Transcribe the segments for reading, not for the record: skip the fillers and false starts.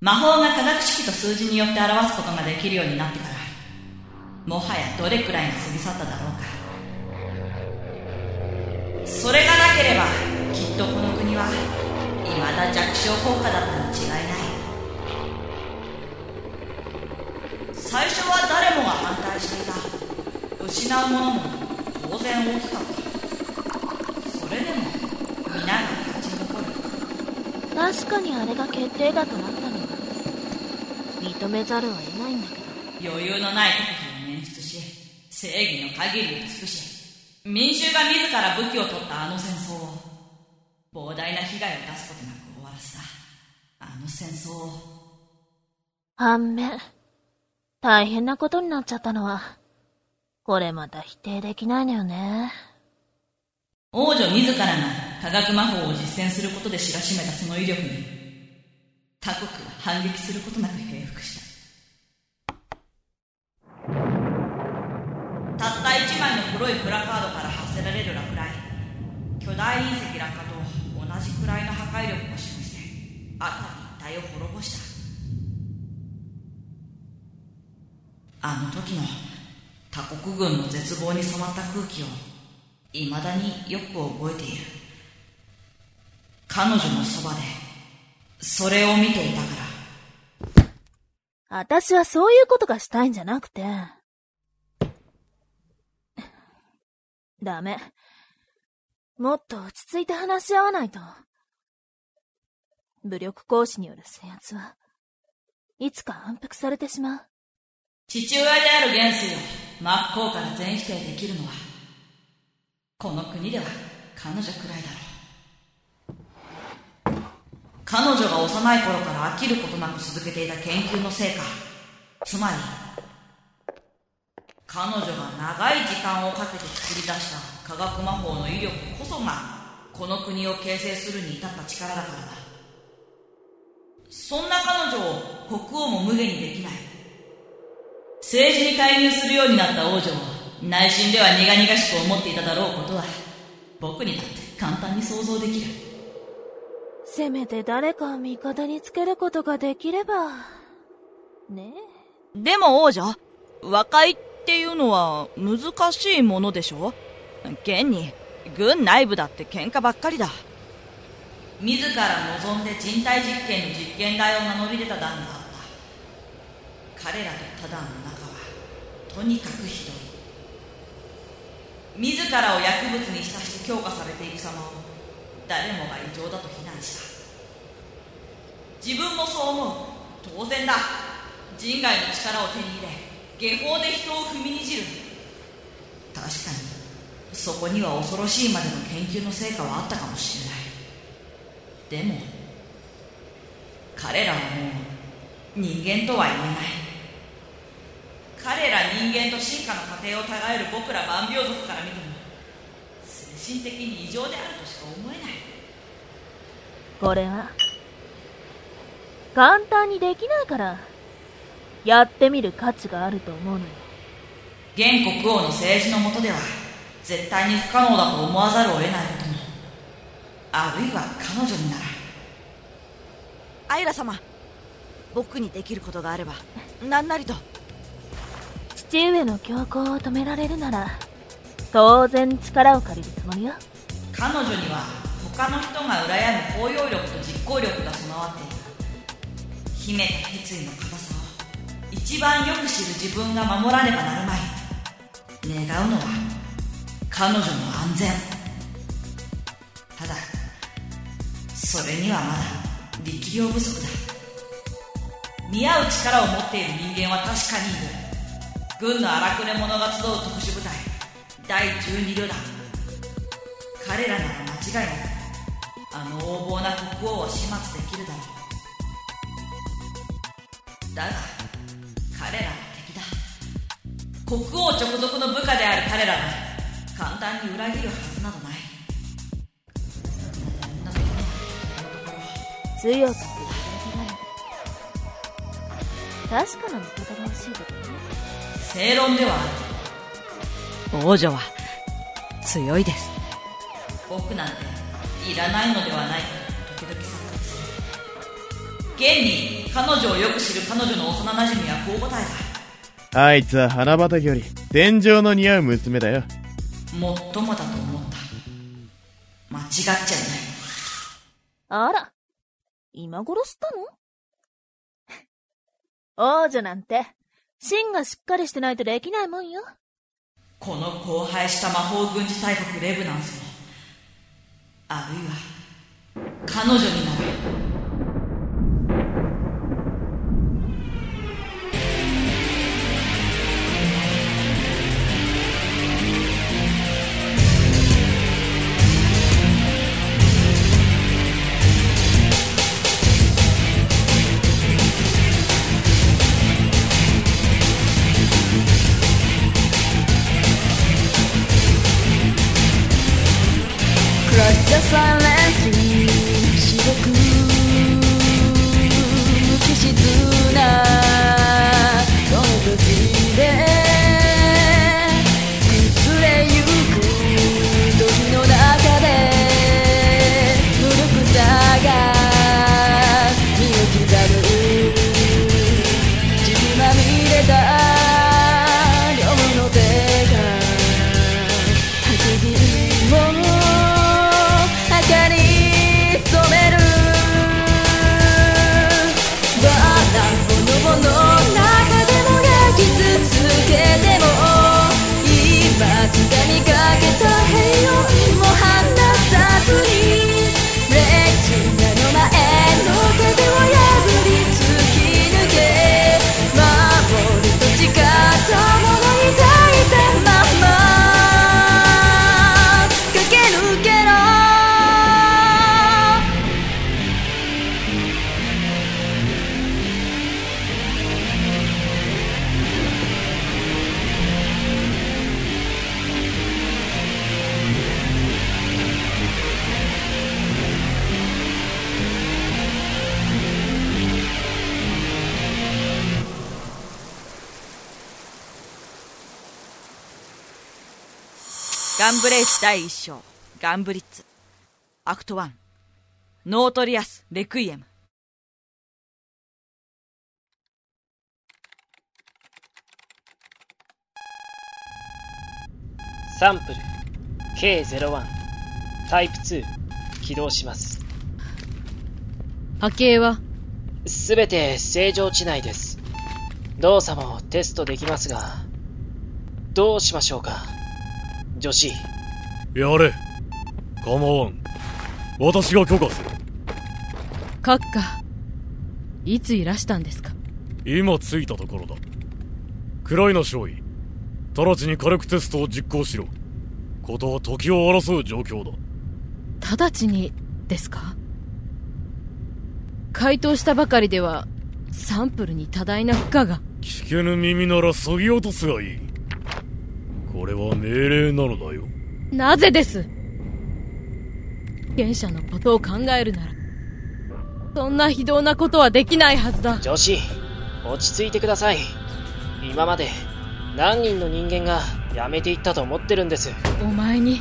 魔法が科学式と数字によって表すことができるようになってからもはやどれくらいが過ぎ去っただろうか。それがなければきっとこの国は未だ弱小国家だったに違いない。最初は誰もが反対していた。失うものも当然大きかった。それでも皆が勝ち残る。確かにあれが決定だとなったのは認めざるを得ないんだけど、余裕のない国費を捻出し、正義の限りを尽くし、民衆が自ら武器を取ったあの戦争を、膨大な被害を出すことなく終わらせた、あの戦争を。反面、大変なことになっちゃったのは、これまた否定できないのよね。王女自らが科学魔法を実践することで知らしめたその威力に、他国は反撃することなく平服した。たった一枚の黒いプラカードから発せられる落雷、巨大隕石落下と同じくらいの破壊力を示して辺り一帯を滅ぼした。あの時の他国軍の絶望に染まった空気をいまだによく覚えている。彼女のそばでそれを見ていたから。私はそういうことがしたいんじゃなくて。ダメ。もっと落ち着いて話し合わないと。武力行使による制圧はいつか反復されてしまう。父親である元帥を真っ向から全否定できるのはこの国では彼女くらいだろう。彼女が幼い頃から飽きることなく続けていた研究の成果、つまり彼女が長い時間をかけて作り出した科学魔法の威力こそがこの国を形成するに至った力だからだ。そんな彼女を国王も無下にできない。政治に介入するようになった王女を内心では苦々しく思っていただろうことは僕にだって簡単に想像できる。せめて誰かを味方につけることができればね。でも王女、和解っていうのは難しいものでしょ。現に軍内部だって喧嘩ばっかりだ。自ら望んで人体実験の実験台を名乗り出た団があった。彼らと他団の中はとにかくひどい。自らを薬物に浸して強化されている様を誰もが異常だと非難した。自分もそう思う。当然だ。人外の力を手に入れ下法で人を踏みにじる。確かにそこには恐ろしいまでの研究の成果はあったかもしれない。でも彼らはもう人間とは言えない。彼ら人間と進化の過程をたがえる僕ら万病族から見ても精神的に異常であるとしか思えない。これは簡単にできないからやってみる価値があると思うのよ。現国王の政治の下では絶対に不可能だと思わざるを得ないことも、あるいは彼女になら。アイラ様、僕にできることがあれば何なりと。父上の強行を止められるなら当然力を借りるつもりよ。彼女には他の人が羨む包容力と実行力が備わっている。秘めた決意の固さを一番よく知る自分が守らねばなるまい。願うのは彼女の安全。ただそれにはまだ力量不足だ。見合う力を持っている人間は確かにいる。軍の荒くれ者が集う特殊部隊第12旅団、彼らなら間違いない。あの横暴な国王を始末できるだろう。だが彼らは敵だ。国王直属の部下である彼らが簡単に裏切るはずなどない。強くて裏切られ確かな味方が欲しいとかね。正論では王女は強いです。僕なんていらないのではないかと時々錯覚する。現に彼女をよく知る彼女の幼なじみはこう答えた。あいつは花畑より天井の似合う娘だよ。もっともだと思った。間違っちゃいない。あら、今頃知ったの？王女なんて芯がしっかりしてないとできないもんよ。この荒廃した魔法軍事大国レブナンスも、あるいは彼女になる。ガンブレイチ第1章、ガンブリッツ、アクト1、ノートリアス・レクイエム。サンプル K01 タイプ2起動します。波形はすべて正常値内です。動作もテストできますが、どうしましょうか。女子やれ。構わん、私が許可する。閣下、いついらしたんですか？今着いたところだ。クライナ少尉、直ちに火力テストを実行しろ。ことは時を争う状況だ。直ちにですか？回答したばかりではサンプルに多大な負荷が。聞けぬ耳ならそぎ落とすがいい。これは命令なのだよ。なぜです？原社のことを考えるなら、そんな非道なことはできないはずだ。女子、落ち着いてください。今まで何人の人間が辞めていったと思ってるんです。お前に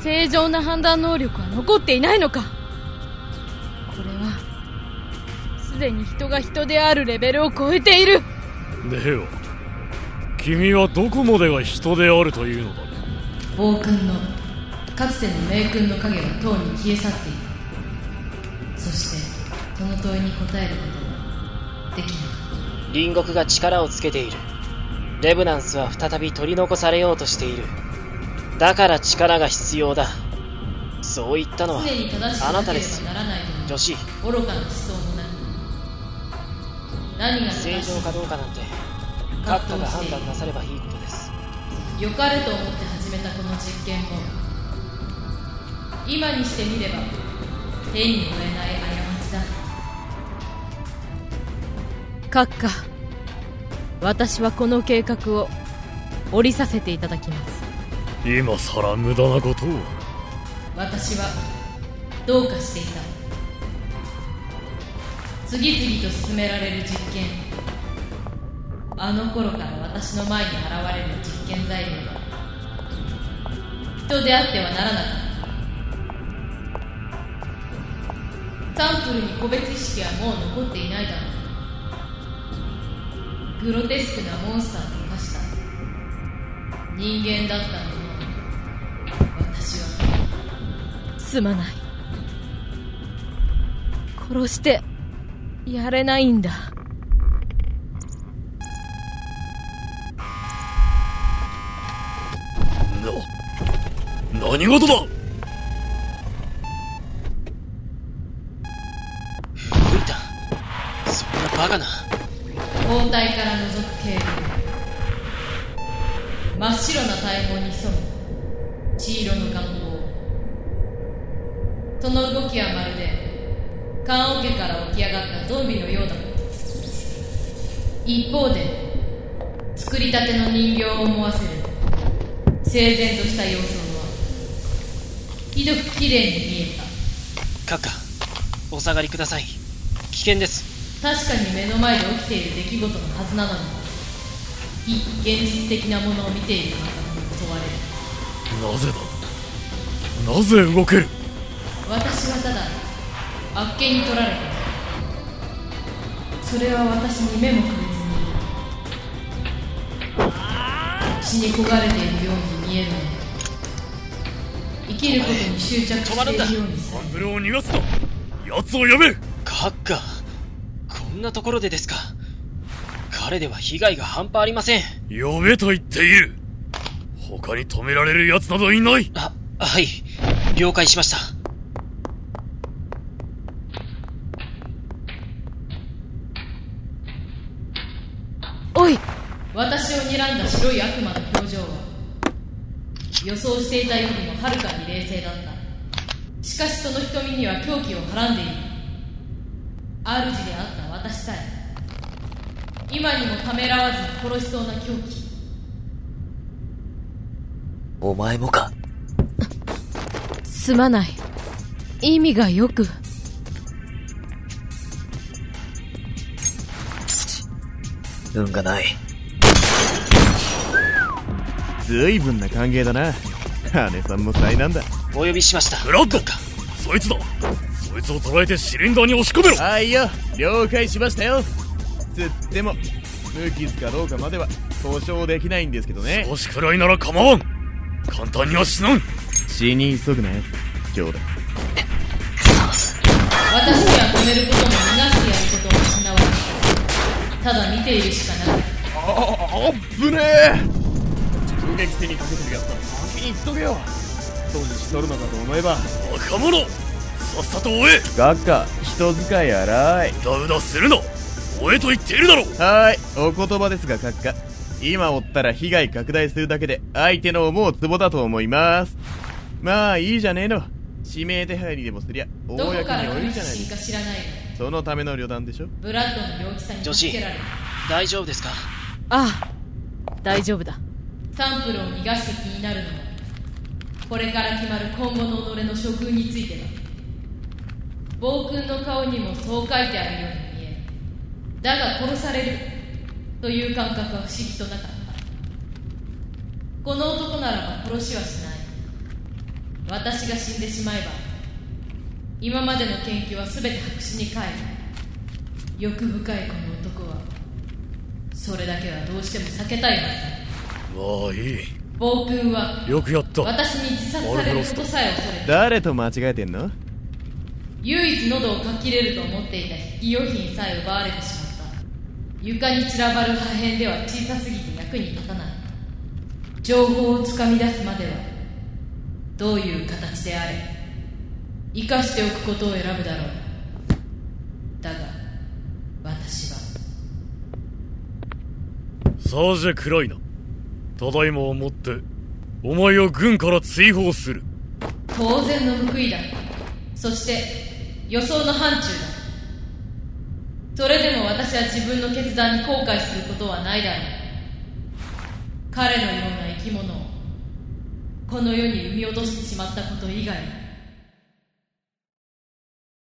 正常な判断能力は残っていないのか。これはすでに人が人であるレベルを超えている。では君はどこまでが人であるというのだね。暴君のかつての名君の影はとうに消え去っている。そしてその問いに答えることはできなかった。隣国が力をつけている。レブナンスは再び取り残されようとしている。だから力が必要だ。そう言ったのはあなたです。女子、愚かな思想もなく、何が正常かどうかなんて閣下が判断なさればいいことです。良かれと思って始めたこの実験も、今にしてみれば手に負えない過ちだ。閣下、私はこの計画を降りさせていただきます。今さら無駄なことを。私はどうかしていた。次々と進められる実験、あの頃から私の前に現れる実験材料は人であってはならなかった。サンプルに個別意識はもう残っていないだろう。グロテスクなモンスターと化した人間だったのを私は。すまない、殺してやれないんだ。何事だ。動いた。そんなバカな。本体から覗くケーブル、真っ白な大砲に潜む血色の願望。その動きはまるで棺桶から起き上がったゾンビのようだ。一方で作りたての人形を思わせる整然とした様相はひどく綺麗に見えた。閣下、お下がりください。危険です。確かに目の前で起きている出来事のはずなのに、非現実的なものを見ている方に襲われる。なぜだ。なぜ動ける。私はただあっけに取られた。それは私に目もくれずにいる。血に焦がれているように見えない。生きることに執着しているようにする。サンプルを逃がすと、奴を呼べ。閣下、こんなところでですか。彼では被害が半端ありません。呼べと言っている。他に止められる奴などいない。はい、了解しました。私を睨んだ白い悪魔の表情は予想していたよりもはるかに冷静だった。しかしその瞳には狂気をはらんでいる。主であった私さえ今にもためらわず殺しそうな狂気。お前もか。すまない、意味がよく。運がない。随分な歓迎だな。姉さんも災難だ。お呼びしました。ブラッドか。そいつだ。そいつを捕らえてシリンダーに押し込めろ。はいよ、了解しましたよ。つっても無傷かどうかまでは保証できないんですけどね。少しくらいなら構わん。簡単には死なん。死に急ぐなよ、兄弟。くそ。私には止めることも逃がしてやることも失われた。ただ見ているしかない。あぶねえ。無撃手にかけてるやつだ。先に言っとけよ。掃除しとるのかと思えば。若者、さっさと追え。閣下、人使い荒い。うだうだするな、追えと言っているだろ。はい、お言葉ですが閣下、今追ったら被害拡大するだけで相手の思うツボだと思います。まあいいじゃねえの。指名手配にでもすりゃ公に追えるじゃないですか。知らない。そのための旅団でしょ。ブラッドの病気さに助けられる。大丈夫ですか。ああ、大丈夫だ。サンプルを逃がして気になるのはこれから決まる今後の己の処遇についてだ。暴君の顔にもそう書いてあるように見える。だが殺されるという感覚は不思議となかった。この男ならば殺しはしない。私が死んでしまえば今までの研究は全て白紙に返る。欲深いこの男はそれだけはどうしても避けたいはずだ。まあいい。暴君はよくやった。私に自殺されることさえ恐れ。誰と間違えてんの。唯一喉をかきれると思っていた筆記用品さえ奪われてしまった。床に散らばる破片では小さすぎて役に立たない。情報をつかみ出すまではどういう形であれ生かしておくことを選ぶだろう。だが私は。そうじゃ黒いな。ただいまをもってお前を軍から追放する。当然の報いだ。そして予想の範疇だ。それでも私は自分の決断に後悔することはないだろう。彼のような生き物をこの世に産み落としてしまったこと以外